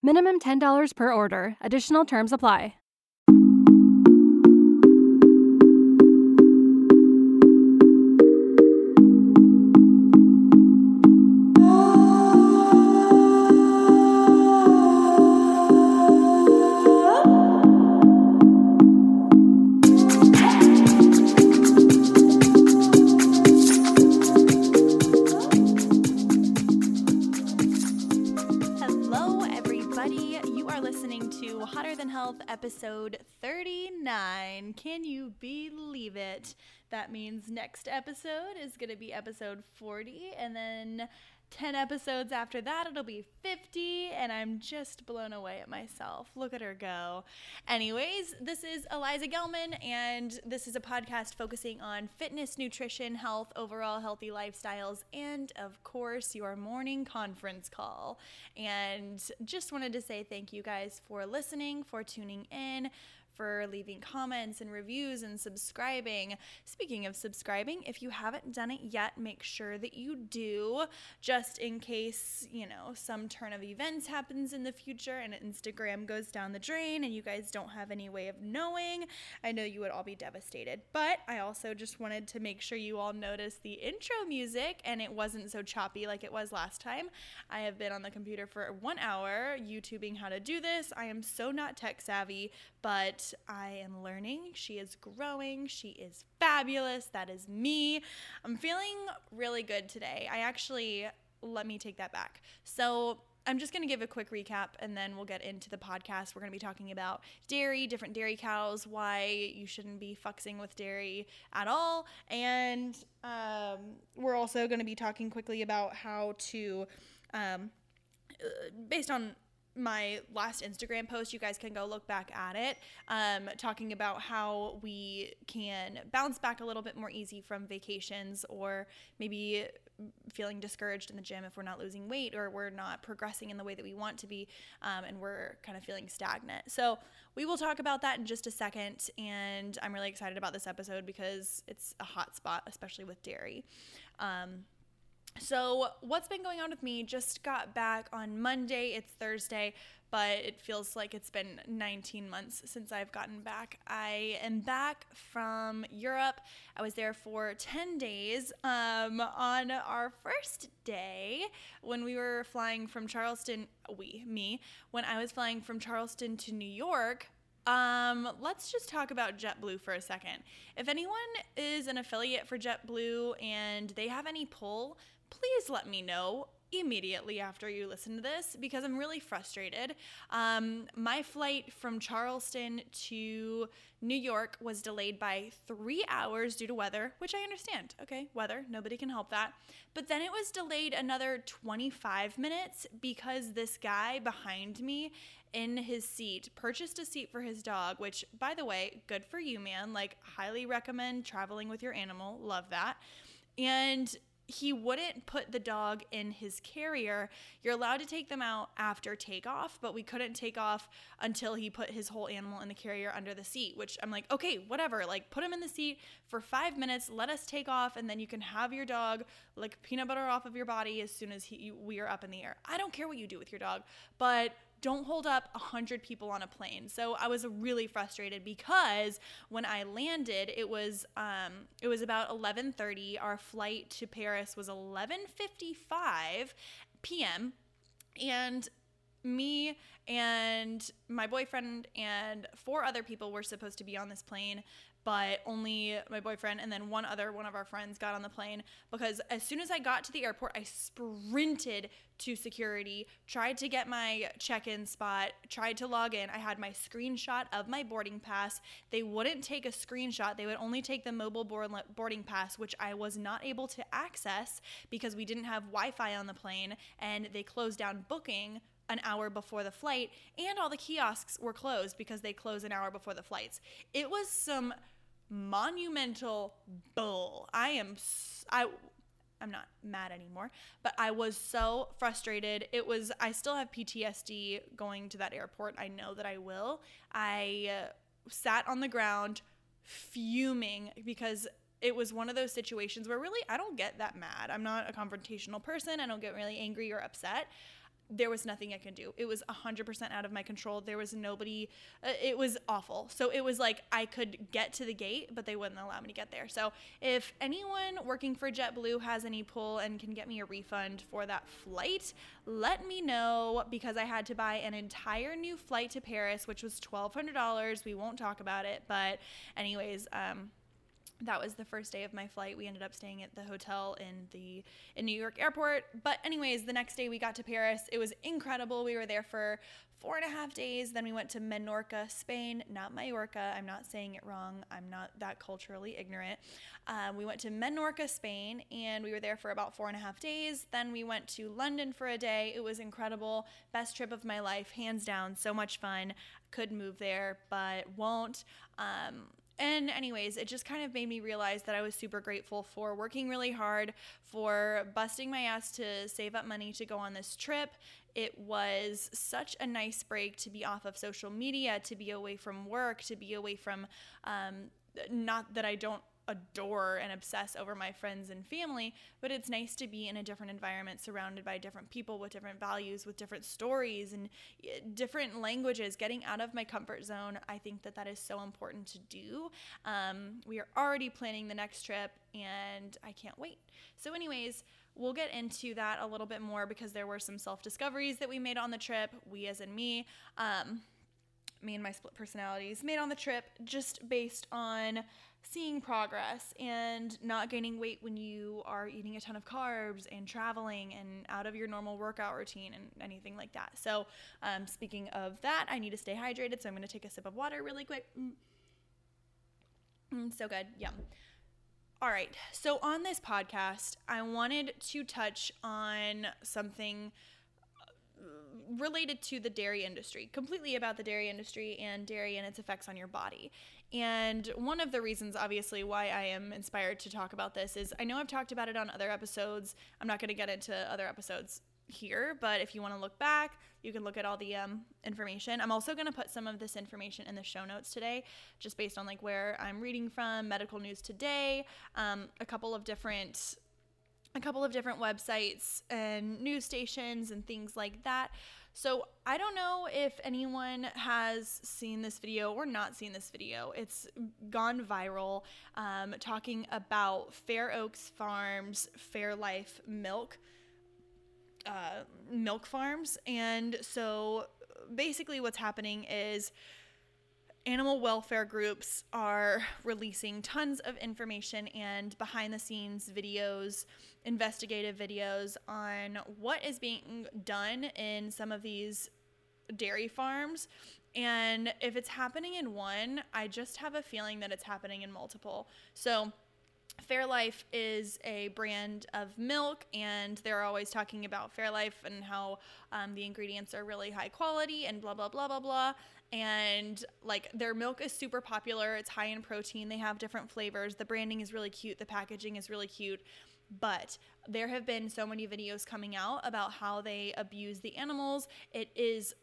Minimum $10 per order. Additional terms apply. Episode 39. Can you believe it? That means next episode is going to be episode 40, and then 10 episodes after that it'll be 50, and I'm just blown away at myself. Look at her go. Anyways, this is Eliza Gelman, and this is a podcast focusing on fitness, nutrition, health, overall healthy lifestyles, and of course your morning conference call. And just wanted to say thank you guys for listening, for tuning in, for leaving comments and reviews and subscribing. Speaking of subscribing, if you haven't done it yet, make sure that you do, just in case, you know, some turn of events happens in the future and Instagram goes down the drain and you guys don't have any way of knowing. I know you would all be devastated, but I also just wanted to make sure you all noticed the intro music and it wasn't so choppy like it was last time. I have been on the computer for 1 hour YouTubing how to do this. I am so not tech savvy, but I am learning. She is growing. She is fabulous. That is me. I'm feeling really good today. Let me take that back. So I'm just going to give a quick recap and then we'll get into the podcast. We're going to be talking about dairy, different dairy cows, why you shouldn't be fucksing with dairy at all. And we're also going to be talking quickly about how to, based on my last Instagram post, you guys can go look back at it, talking about how we can bounce back a little bit more easy from vacations or maybe feeling discouraged in the gym if we're not losing weight or we're not progressing in the way that we want to be, and we're kind of feeling stagnant. So we will talk about that in just a second, and I'm really excited about this episode because it's a hot spot, especially with dairy. So what's been going on with me? Just got back on Monday. It's Thursday, but it feels like it's been 19 months since I've gotten back. I am back from Europe. I was there for 10 days. On our first day, when we were flying from Charleston, when I was flying from Charleston to New York, let's just talk about JetBlue for a second. If anyone is an affiliate for JetBlue and they have any pull, please let me know immediately after you listen to this because I'm really frustrated. My flight from Charleston to New York was delayed by 3 hours due to weather, which I understand. Okay, weather, nobody can help that. But then it was delayed another 25 minutes because this guy behind me in his seat purchased a seat for his dog, which, by the way, good for you, man. Like, highly recommend traveling with your animal. Love that. And he wouldn't put the dog in his carrier. You're allowed to take them out after takeoff, but we couldn't take off until he put his whole animal in the carrier under the seat, which I'm like, okay, whatever, like put him in the seat for 5 minutes, let us take off, and then you can have your dog like peanut butter off of your body as soon as we are up in the air. I don't care what you do with your dog, but don't hold up 100 people on a plane. So I was really frustrated because when I landed, it was about 11:30. Our flight to Paris was 11:55 p.m. and me and my boyfriend and 4 other people were supposed to be on this plane, but only my boyfriend and then one of our friends got on the plane because as soon as I got to the airport, I sprinted to security, tried to get my check-in spot, tried to log in. I had my screenshot of my boarding pass. They wouldn't take a screenshot. They would only take the mobile boarding pass, which I was not able to access because we didn't have Wi-Fi on the plane and they closed down booking an hour before the flight, and all the kiosks were closed because they close an hour before the flights. It was some monumental bull. I'm not mad anymore, but I was so frustrated. I still have PTSD going to that airport. I know that I will. I sat on the ground fuming because it was one of those situations where really I don't get that mad. I'm not a confrontational person. I don't get really angry or upset. There was nothing I can do. It was 100% out of my control. There was nobody. It was awful. So it was like I could get to the gate, but they wouldn't allow me to get there. So if anyone working for JetBlue has any pull and can get me a refund for that flight, let me know, because I had to buy an entire new flight to Paris, which was $1,200. We won't talk about it. But anyways, that was the first day of my flight. We ended up staying at the hotel in New York airport. But anyways, the next day we got to Paris. It was incredible. We were there for 4.5 days. Then we went to Menorca, Spain, not Mallorca. I'm not saying it wrong. I'm not that culturally ignorant. We went to Menorca, Spain, and we were there for about 4.5 days. Then we went to London for a day. It was incredible. Best trip of my life, hands down. So much fun. Could move there, but won't. And anyways, it just kind of made me realize that I was super grateful for working really hard, for busting my ass to save up money to go on this trip. It was such a nice break to be off of social media, to be away from work, to be away from, not that I don't adore and obsess over my friends and family, but it's nice to be in a different environment, surrounded by different people with different values, with different stories and different languages, getting out of my comfort zone. I think that is so important to do. We are already planning the next trip and I can't wait. So anyways, we'll get into that a little bit more because there were some self-discoveries that we made on the trip, we as in me and my split personalities made on the trip, just based on seeing progress and not gaining weight when you are eating a ton of carbs and traveling and out of your normal workout routine and anything like that. So speaking of that, I need to stay hydrated, so I'm going to take a sip of water really quick. So good. Yum. All right. So on this podcast, I wanted to touch on something related to the dairy industry, completely about the dairy industry and dairy and its effects on your body. And one of the reasons, obviously, why I am inspired to talk about this is I know I've talked about it on other episodes. I'm not going to get into other episodes here, but if you want to look back, you can look at all the information. I'm also going to put some of this information in the show notes today, just based on like where I'm reading from, Medical News Today, a couple of different websites and news stations and things like that. So I don't know if anyone has seen this video or not seen this video. It's gone viral, talking about Fair Oaks Farms, Fairlife milk farms. And so basically what's happening is animal welfare groups are releasing tons of information and behind-the-scenes videos, investigative videos on what is being done in some of these dairy farms. And if it's happening in one, I just have a feeling that it's happening in multiple. So Fairlife is a brand of milk, and they're always talking about Fairlife and how the ingredients are really high quality and blah, blah, blah, blah, blah. And like their milk is super popular. It's high in protein. They have different flavors. The branding is really cute. The packaging is really cute. But there have been so many videos coming out about how they abuse the animals. It is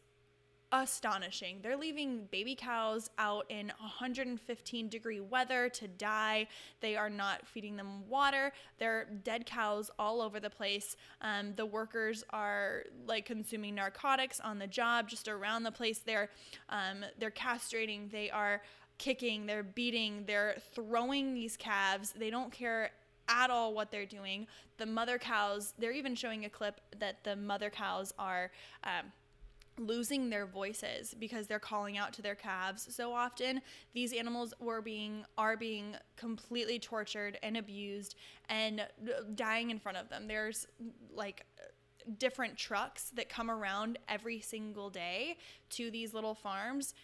astonishing. They're leaving baby cows out in 115 degree weather to die. They are not feeding them water. They're dead cows all over the place. The workers are like consuming narcotics on the job, just around the place. They're castrating. They are kicking. They're beating. They're throwing these calves. They don't care at all what they're doing. The mother cows, they're even showing a clip that the mother cows are losing their voices because they're calling out to their calves so often. These animals are being completely tortured and abused and dying in front of them. There's like different trucks that come around every single day to these little farms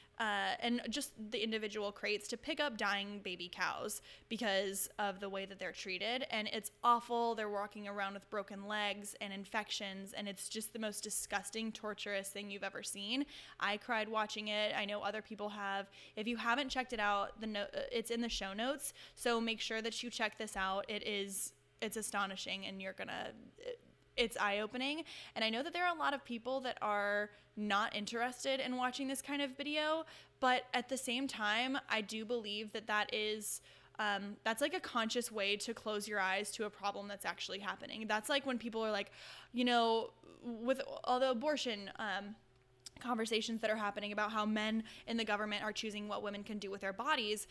and just the individual crates to pick up dying baby cows because of the way that they're treated. And it's awful. They're walking around with broken legs and infections, and it's just the most disgusting, torturous thing you've ever seen. I cried watching it. I know other people have. If you haven't checked it out, it's in the show notes, so make sure that you check this out. It's astonishing, and it's eye-opening. And I know that there are a lot of people that are not interested in watching this kind of video, but at the same time, I do believe that that's like a conscious way to close your eyes to a problem that's actually happening. That's like when people are like, you know, with all the abortion conversations that are happening about how men in the government are choosing what women can do with their bodies,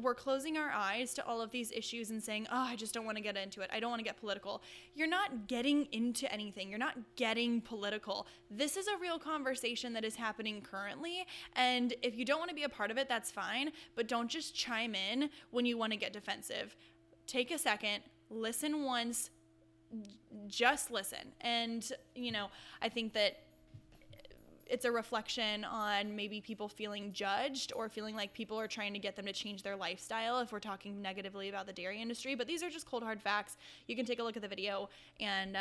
we're closing our eyes to all of these issues and saying, oh, I just don't want to get into it. I don't want to get political. You're not getting into anything. You're not getting political. This is a real conversation that is happening currently, and if you don't want to be a part of it, that's fine, but don't just chime in when you want to get defensive. Take a second, listen once, just listen. And, I think that it's a reflection on maybe people feeling judged or feeling like people are trying to get them to change their lifestyle if we're talking negatively about the dairy industry. But these are just cold, hard facts. You can take a look at the video and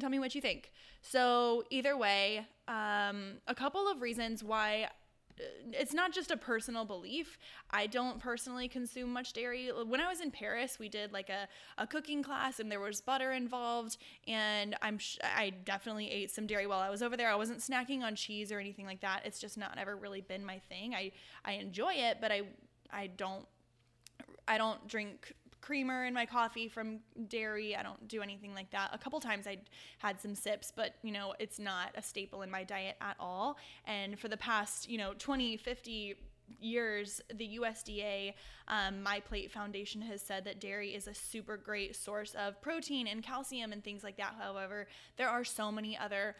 tell me what you think. So either way, a couple of reasons why it's not just a personal belief. I don't personally consume much dairy. When I was in Paris, we did like a cooking class, and there was butter involved, and I definitely ate some dairy while I was over there. I wasn't snacking on cheese or anything like that. It's just not ever really been my thing. I enjoy it, but I don't drink creamer in my coffee from dairy. I don't do anything like that. A couple times I had some sips, but it's not a staple in my diet at all. And for the past 20, 50 years, the USDA, My Plate Foundation has said that dairy is a super great source of protein and calcium and things like that. However, there are so many other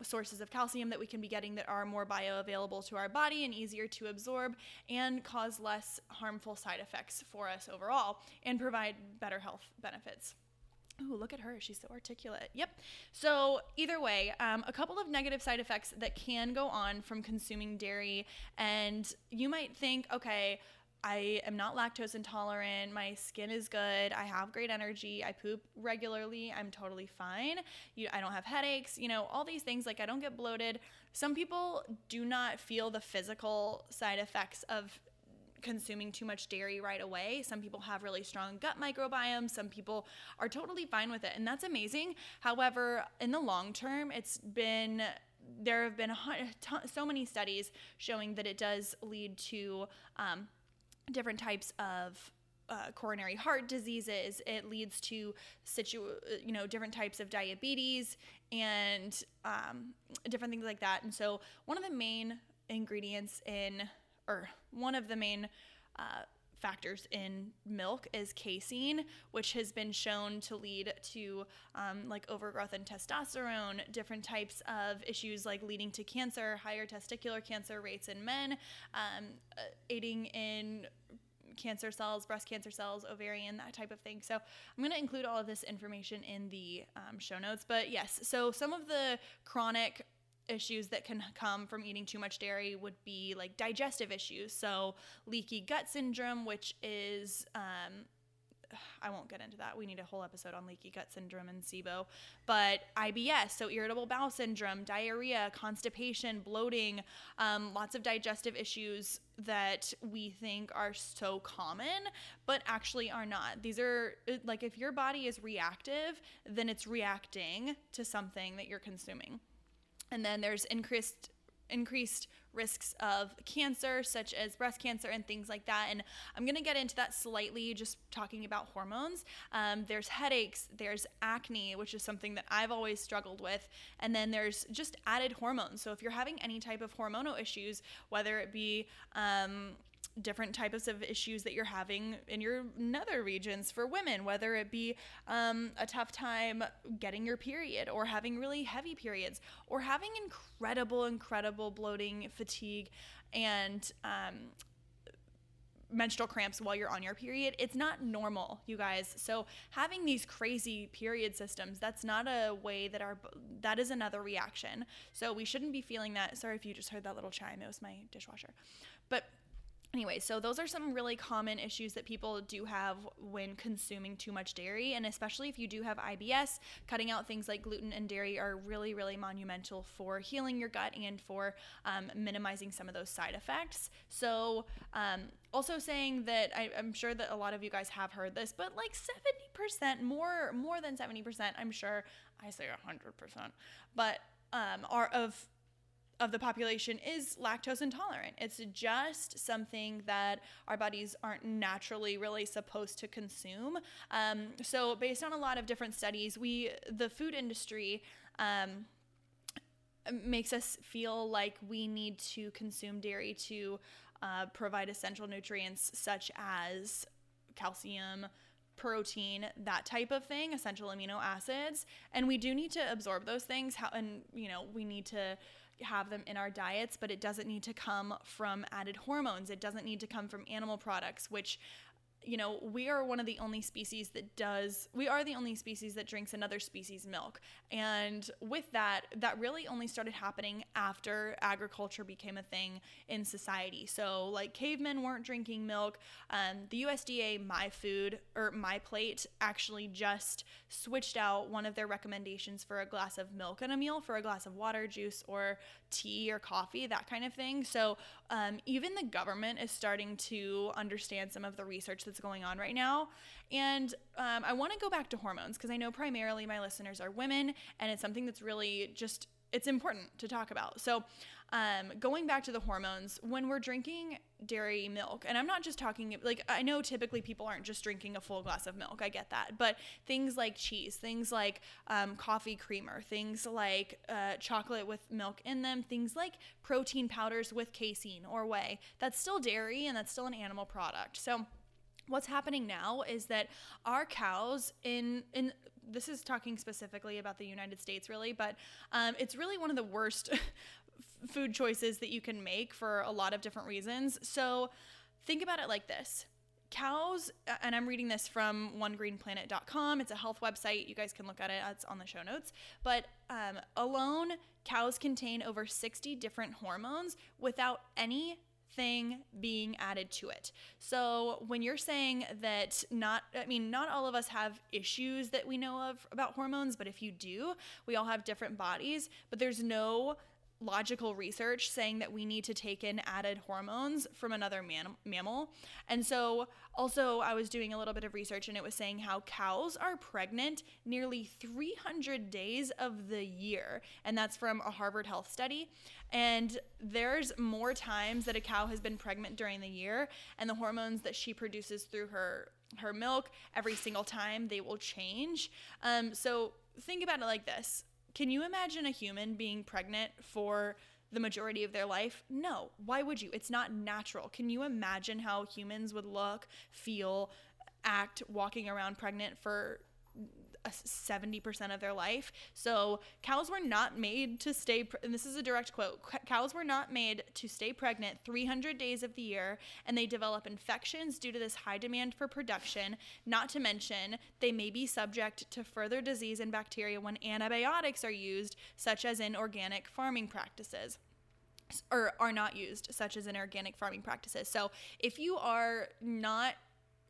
sources of calcium that we can be getting that are more bioavailable to our body and easier to absorb and cause less harmful side effects for us overall and provide better health benefits. Ooh, look at her. She's so articulate. Yep. So either way, a couple of negative side effects that can go on from consuming dairy. And you might think, okay, I am not lactose intolerant, my skin is good, I have great energy, I poop regularly, I'm totally fine, I don't have headaches, all these things, like I don't get bloated. Some people do not feel the physical side effects of consuming too much dairy right away. Some people have really strong gut microbiomes. Some people are totally fine with it, and that's amazing. However, in the long term, there have been so many studies showing that it does lead to different types of coronary heart diseases. It leads to different types of diabetes and different things like that. And so one of the main factors in milk is casein, which has been shown to lead to overgrowth in testosterone, different types of issues like leading to cancer, higher testicular cancer rates in men, aiding in cancer cells, breast cancer cells, ovarian, that type of thing. So I'm going to include all of this information in the show notes. But yes, so some of the chronic issues that can come from eating too much dairy would be like digestive issues. So leaky gut syndrome, which is, I won't get into that. We need a whole episode on leaky gut syndrome and SIBO, but IBS, so irritable bowel syndrome, diarrhea, constipation, bloating, lots of digestive issues that we think are so common, but actually are not. These are like, if your body is reactive, then it's reacting to something that you're consuming. And then there's increased risks of cancer, such as breast cancer and things like that. And I'm going to get into that slightly, just talking about hormones. There's headaches, there's acne, which is something that I've always struggled with. And then there's just added hormones. So if you're having any type of hormonal issues, whether it be different types of issues that you're having in your nether regions for women, whether it be a tough time getting your period or having really heavy periods or having incredible bloating, fatigue, and menstrual cramps while you're on your period. It's not normal, you guys. So having these crazy period systems, that's not a way that that is another reaction. So we shouldn't be feeling that. Sorry if you just heard that little chime. It was my dishwasher. But anyway, so those are some really common issues that people do have when consuming too much dairy, and especially if you do have IBS, cutting out things like gluten and dairy are really, really monumental for healing your gut and for minimizing some of those side effects. So also saying that I'm sure that a lot of you guys have heard this, but like 70%, more than 70%, I'm sure, I say 100%, but are of the population is lactose intolerant. It's just something that our bodies aren't naturally really supposed to consume. So based on a lot of different studies, the food industry makes us feel like we need to consume dairy to provide essential nutrients such as calcium, protein, that type of thing, essential amino acids. And we do need to absorb those things, we need to have them in our diets, but it doesn't need to come from added hormones. It doesn't need to come from animal products, which, we are we are the only species that drinks another species' milk. And with that really only started happening after agriculture became a thing in society. So like cavemen weren't drinking milk. The USDA, My Plate, actually just switched out one of their recommendations for a glass of milk and a meal for a glass of water, juice, or tea or coffee, that kind of thing. So even the government is starting to understand some of the research that's going on right now. And I want to go back to hormones because I know primarily my listeners are women, and it's something that's really just, it's important to talk about. So going back to the hormones, when we're drinking dairy milk, and I'm not just talking, like, I know typically people aren't just drinking a full glass of milk, I get that, but things like cheese, things like coffee creamer, things like chocolate with milk in them, things like protein powders with casein or whey, that's still dairy and that's still an animal product. So what's happening now is that our cows in this is talking specifically about the United States really, but it's really one of the worst food choices that you can make for a lot of different reasons. So think about it like this. Cows, and I'm reading this from OneGreenPlanet.com. It's a health website. You guys can look at it. It's on the show notes. But alone, cows contain over 60 different hormones without any thing being added to it. So when you're saying that not all of us have issues that we know of about hormones, but if you do, we all have different bodies, but there's no logical research saying that we need to take in added hormones from another mammal. And so also I was doing a little bit of research, and it was saying how cows are pregnant nearly 300 days of the year. And that's from a Harvard Health study. And there's more times that a cow has been pregnant during the year, and the hormones that she produces through her milk every single time, they will change. So think about it like this. Can you imagine a human being pregnant for the majority of their life? No. Why would you? It's not natural. Can you imagine how humans would look, feel, act, walking around pregnant for 70% of their life? So cows were not made to stay, and this is a direct quote, cows were not made to stay pregnant 300 days of the year, and they develop infections due to this high demand for production, not to mention they may be subject to further disease and bacteria when antibiotics are used, such as in organic farming practices. Or are not used, such as in organic farming practices. So if you are not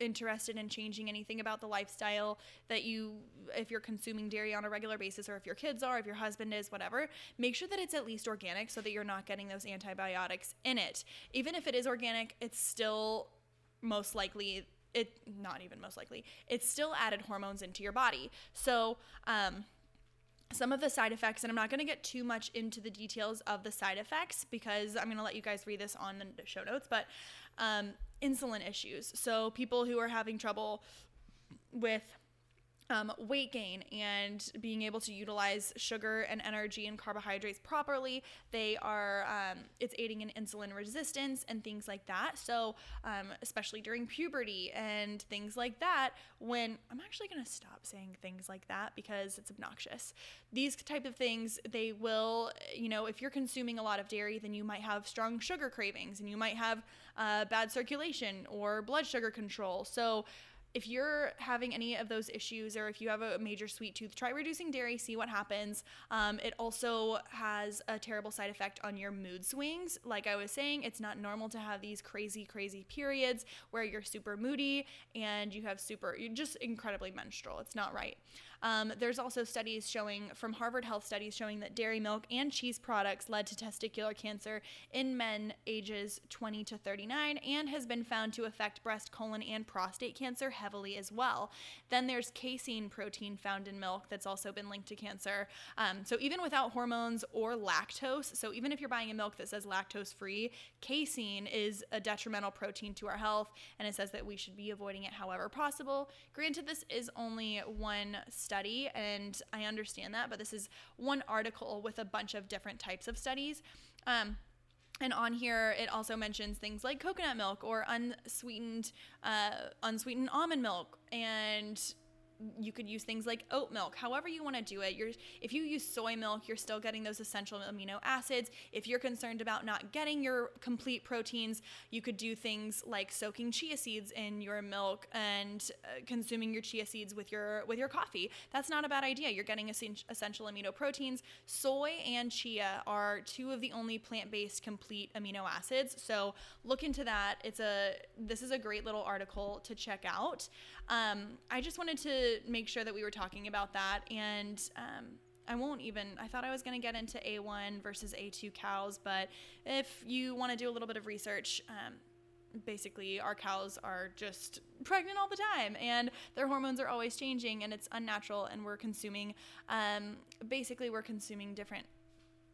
interested in changing anything about the lifestyle if you're consuming dairy on a regular basis, or if your kids are, if your husband is, whatever, make sure that it's at least organic so that you're not getting those antibiotics in it. Even if it is organic, it's still added hormones into your body. So, some of the side effects, and I'm not going to get too much into the details of the side effects because I'm going to let you guys read this on the show notes, but, insulin issues. So people who are having trouble with weight gain and being able to utilize sugar and energy and carbohydrates properly. They are, it's aiding in insulin resistance and things like that. So, especially during puberty and things like that, when I'm actually going to stop saying things like that because it's obnoxious. These type of things, they will, you know, if you're consuming a lot of dairy, then you might have strong sugar cravings and you might have bad circulation or blood sugar control. So, if you're having any of those issues or if you have a major sweet tooth, try reducing dairy, see what happens. It also has a terrible side effect on your mood swings. Like I was saying, it's not normal to have these crazy, crazy periods where you're super moody and you have you're just incredibly menstrual. It's not right. There's also studies from Harvard Health studies showing that dairy milk and cheese products led to testicular cancer in men ages 20 to 39 and has been found to affect breast, colon, and prostate cancer heavily as well. Then there's casein protein found in milk that's also been linked to cancer. So even without hormones or lactose, so even if you're buying a milk that says lactose free, casein is a detrimental protein to our health, and it says that we should be avoiding it however possible. Granted, this is only one study, and I understand that, but this is one article with a bunch of different types of studies. And on here, it also mentions things like coconut milk or unsweetened almond milk, and you could use things like oat milk, however you want to do it. If you use soy milk, you're still getting those essential amino acids. If you're concerned about not getting your complete proteins, you could do things like soaking chia seeds in your milk and consuming your chia seeds with your coffee. That's not a bad idea. You're getting essential amino proteins. Soy and chia are two of the only plant-based complete amino acids, so look into that. This is a great little article to check out. I just wanted to make sure that we were talking about that, and I thought I was going to get into A1 versus A2 cows, but if you want to do a little bit of research, basically our cows are just pregnant all the time and their hormones are always changing, and it's unnatural, and we're consuming different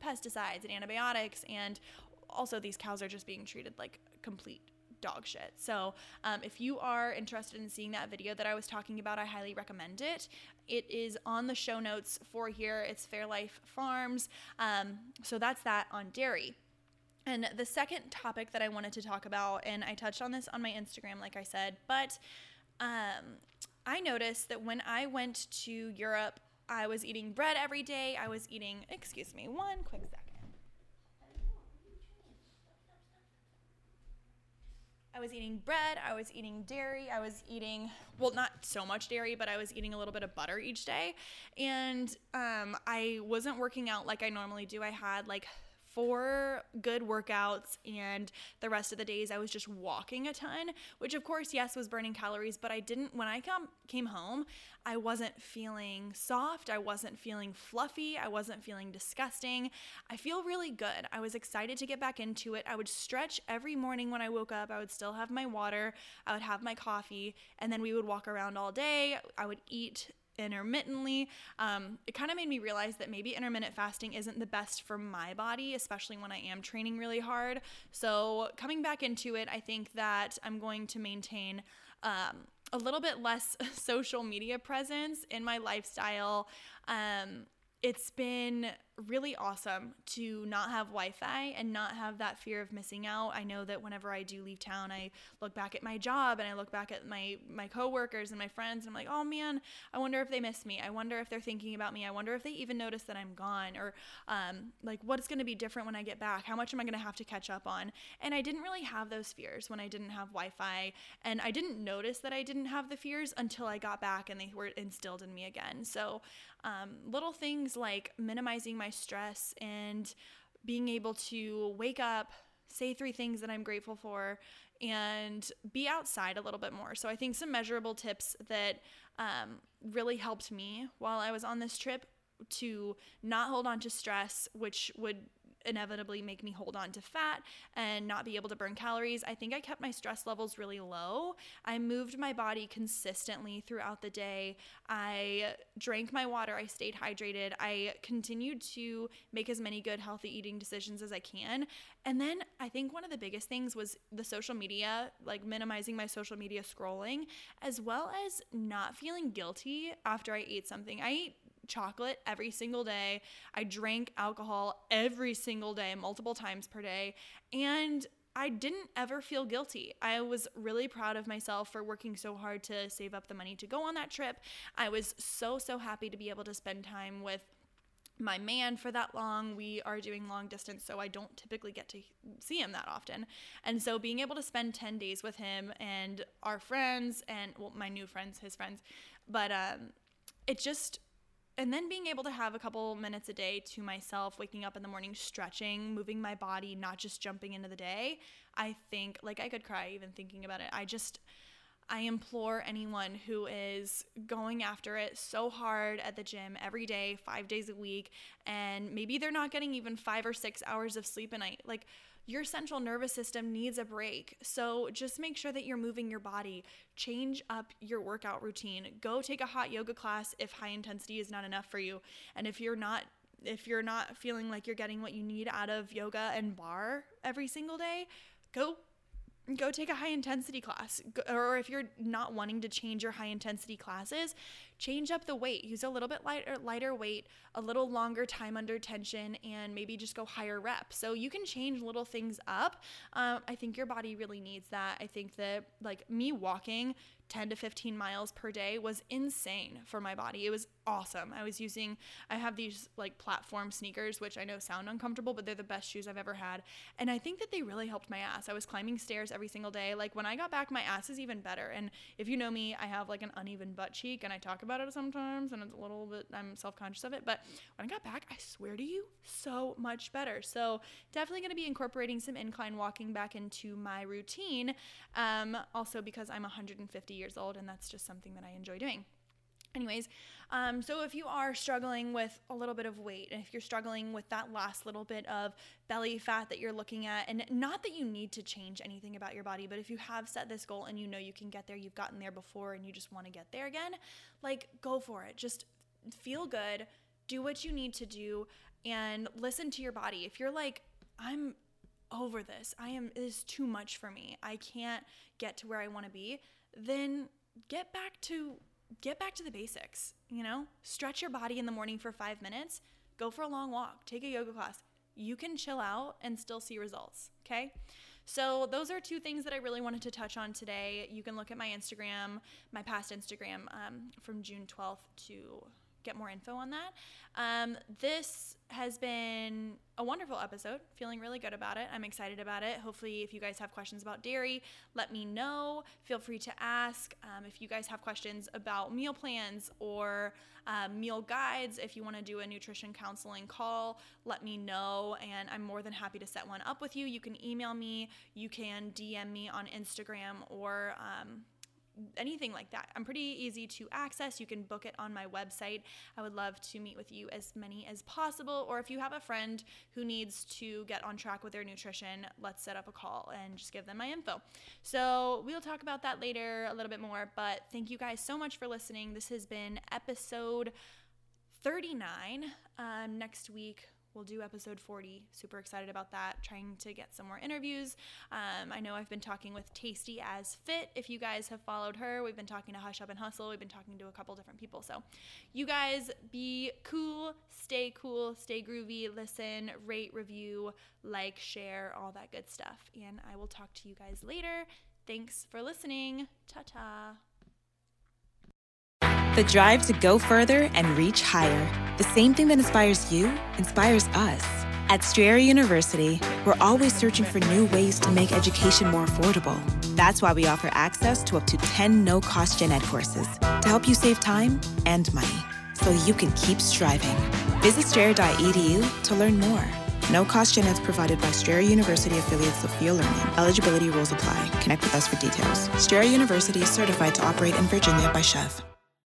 pesticides and antibiotics, and also these cows are just being treated like complete dog shit. So if you are interested in seeing that video that I was talking about, I highly recommend it. It is on the show notes for here. It's Fairlife Farms. So that's that on dairy. And the second topic that I wanted to talk about, and I touched on this on my Instagram, like I said, but I noticed that when I went to Europe, I was eating bread every day. I was eating, excuse me, one quick second. I was eating bread, I was eating dairy, I was eating, well, not so much dairy, but I was eating a little bit of butter each day. And I wasn't working out like I normally do. I had like 4 good workouts, and the rest of the days I was just walking a ton, which of course, yes, was burning calories, but when I came home, I wasn't feeling soft. I wasn't feeling fluffy. I wasn't feeling disgusting. I feel really good. I was excited to get back into it. I would stretch every morning when I woke up. I would still have my water. I would have my coffee, and then we would walk around all day. I would eat intermittently. It kind of made me realize that maybe intermittent fasting isn't the best for my body, especially when I am training really hard. So coming back into it, I think that I'm going to maintain a little bit less social media presence in my lifestyle. It's been really awesome to not have Wi-Fi and not have that fear of missing out. I know that whenever I do leave town, I look back at my job and I look back at my coworkers and my friends, and I'm like, oh man, I wonder if they miss me. I wonder if they're thinking about me. I wonder if they even notice that I'm gone, or like what's going to be different when I get back? How much am I going to have to catch up on? And I didn't really have those fears when I didn't have Wi-Fi, and I didn't notice that I didn't have the fears until I got back and they were instilled in me again. So little things like minimizing my stress and being able to wake up, say 3 things that I'm grateful for, and be outside a little bit more. So I think some measurable tips that really helped me while I was on this trip to not hold on to stress, which would inevitably make me hold on to fat and not be able to burn calories. I think I kept my stress levels really low. I moved my body consistently throughout the day. I drank my water. I stayed hydrated. I continued to make as many good, healthy eating decisions as I can. And then I think one of the biggest things was the social media, like minimizing my social media scrolling, as well as not feeling guilty after I ate something. I ate chocolate every single day. I drank alcohol every single day, multiple times per day, and I didn't ever feel guilty. I was really proud of myself for working so hard to save up the money to go on that trip. I was so happy to be able to spend time with my man for that long. We are doing long distance, so I don't typically get to see him that often. And so being able to spend 10 days with him and our friends and, well, my new friends, his friends, but it just... And then being able to have a couple minutes a day to myself, waking up in the morning, stretching, moving my body, not just jumping into the day. I think, like, I could cry even thinking about it. I implore anyone who is going after it so hard at the gym every day, 5 days a week, and maybe they're not getting even 5 or 6 hours of sleep a night. Like, your central nervous system needs a break. So just make sure that you're moving your body. Change up your workout routine. Go take a hot yoga class if high intensity is not enough for you. And if you're not feeling like you're getting what you need out of yoga and bar every single day, go take a high intensity class. Or if you're not wanting to change your high intensity classes, change up the weight. Use a little bit lighter weight, a little longer time under tension, and maybe just go higher reps. So you can change little things up. I think your body really needs that. I think that, like, me walking 10 to 15 miles per day was insane for my body. It was awesome. I have these, like, platform sneakers, which I know sound uncomfortable, but they're the best shoes I've ever had. And I think that they really helped my ass. I was climbing stairs every single day. Like, when I got back, my ass is even better. And if you know me, I have, like, an uneven butt cheek, and I talk about it sometimes, and it's a little bit, I'm self-conscious of it. But when I got back, I swear to you, so much better. So definitely going to be incorporating some incline walking back into my routine. Also because I'm 150 years old, and that's just something that I enjoy doing. Anyways, so if you are struggling with a little bit of weight, and if you're struggling with that last little bit of belly fat that you're looking at, and not that you need to change anything about your body, but if you have set this goal and you know you can get there, you've gotten there before and you just want to get there again, like, go for it. Just feel good, do what you need to do, and listen to your body. If you're like, I'm over this, it is too much for me, I can't get to where I want to be, then get back to the basics, you know? Stretch your body in the morning for 5 minutes, go for a long walk, take a yoga class. You can chill out and still see results, okay? So those are two things that I really wanted to touch on today. You can look at my Instagram, my past Instagram, from June 12th to get more info on that. This has been a wonderful episode. Feeling really good about it. I'm excited about it. Hopefully, if you guys have questions about dairy, let me know. Feel free to ask. If you guys have questions about meal plans or meal guides, if you want to do a nutrition counseling call, let me know, and I'm more than happy to set one up with you. You can email me. You can DM me on Instagram or anything like that. I'm pretty easy to access. You can book it on my website. I would love to meet with you, as many as possible. Or if you have a friend who needs to get on track with their nutrition, let's set up a call and just give them my info. So we'll talk about that later a little bit more, but thank you guys so much for listening. This has been episode 39. Next week, we'll do episode 40. Super excited about that. Trying to get some more interviews. I know I've been talking with Tasty as Fit. If you guys have followed her, we've been talking to Hush Up and Hustle. We've been talking to a couple different people. So you guys be cool, stay groovy, listen, rate, review, like, share, all that good stuff. And I will talk to you guys later. Thanks for listening. Ta-ta. The drive to go further and reach higher. The same thing that inspires you inspires us. At Strayer University, we're always searching for new ways to make education more affordable. That's why we offer access to up to 10 no-cost gen ed courses to help you save time and money so you can keep striving. Visit strayer.edu to learn more. No-cost gen eds provided by Strayer University affiliate Sophia Learning. Eligibility rules apply. Connect with us for details. Strayer University is certified to operate in Virginia by SCHEV.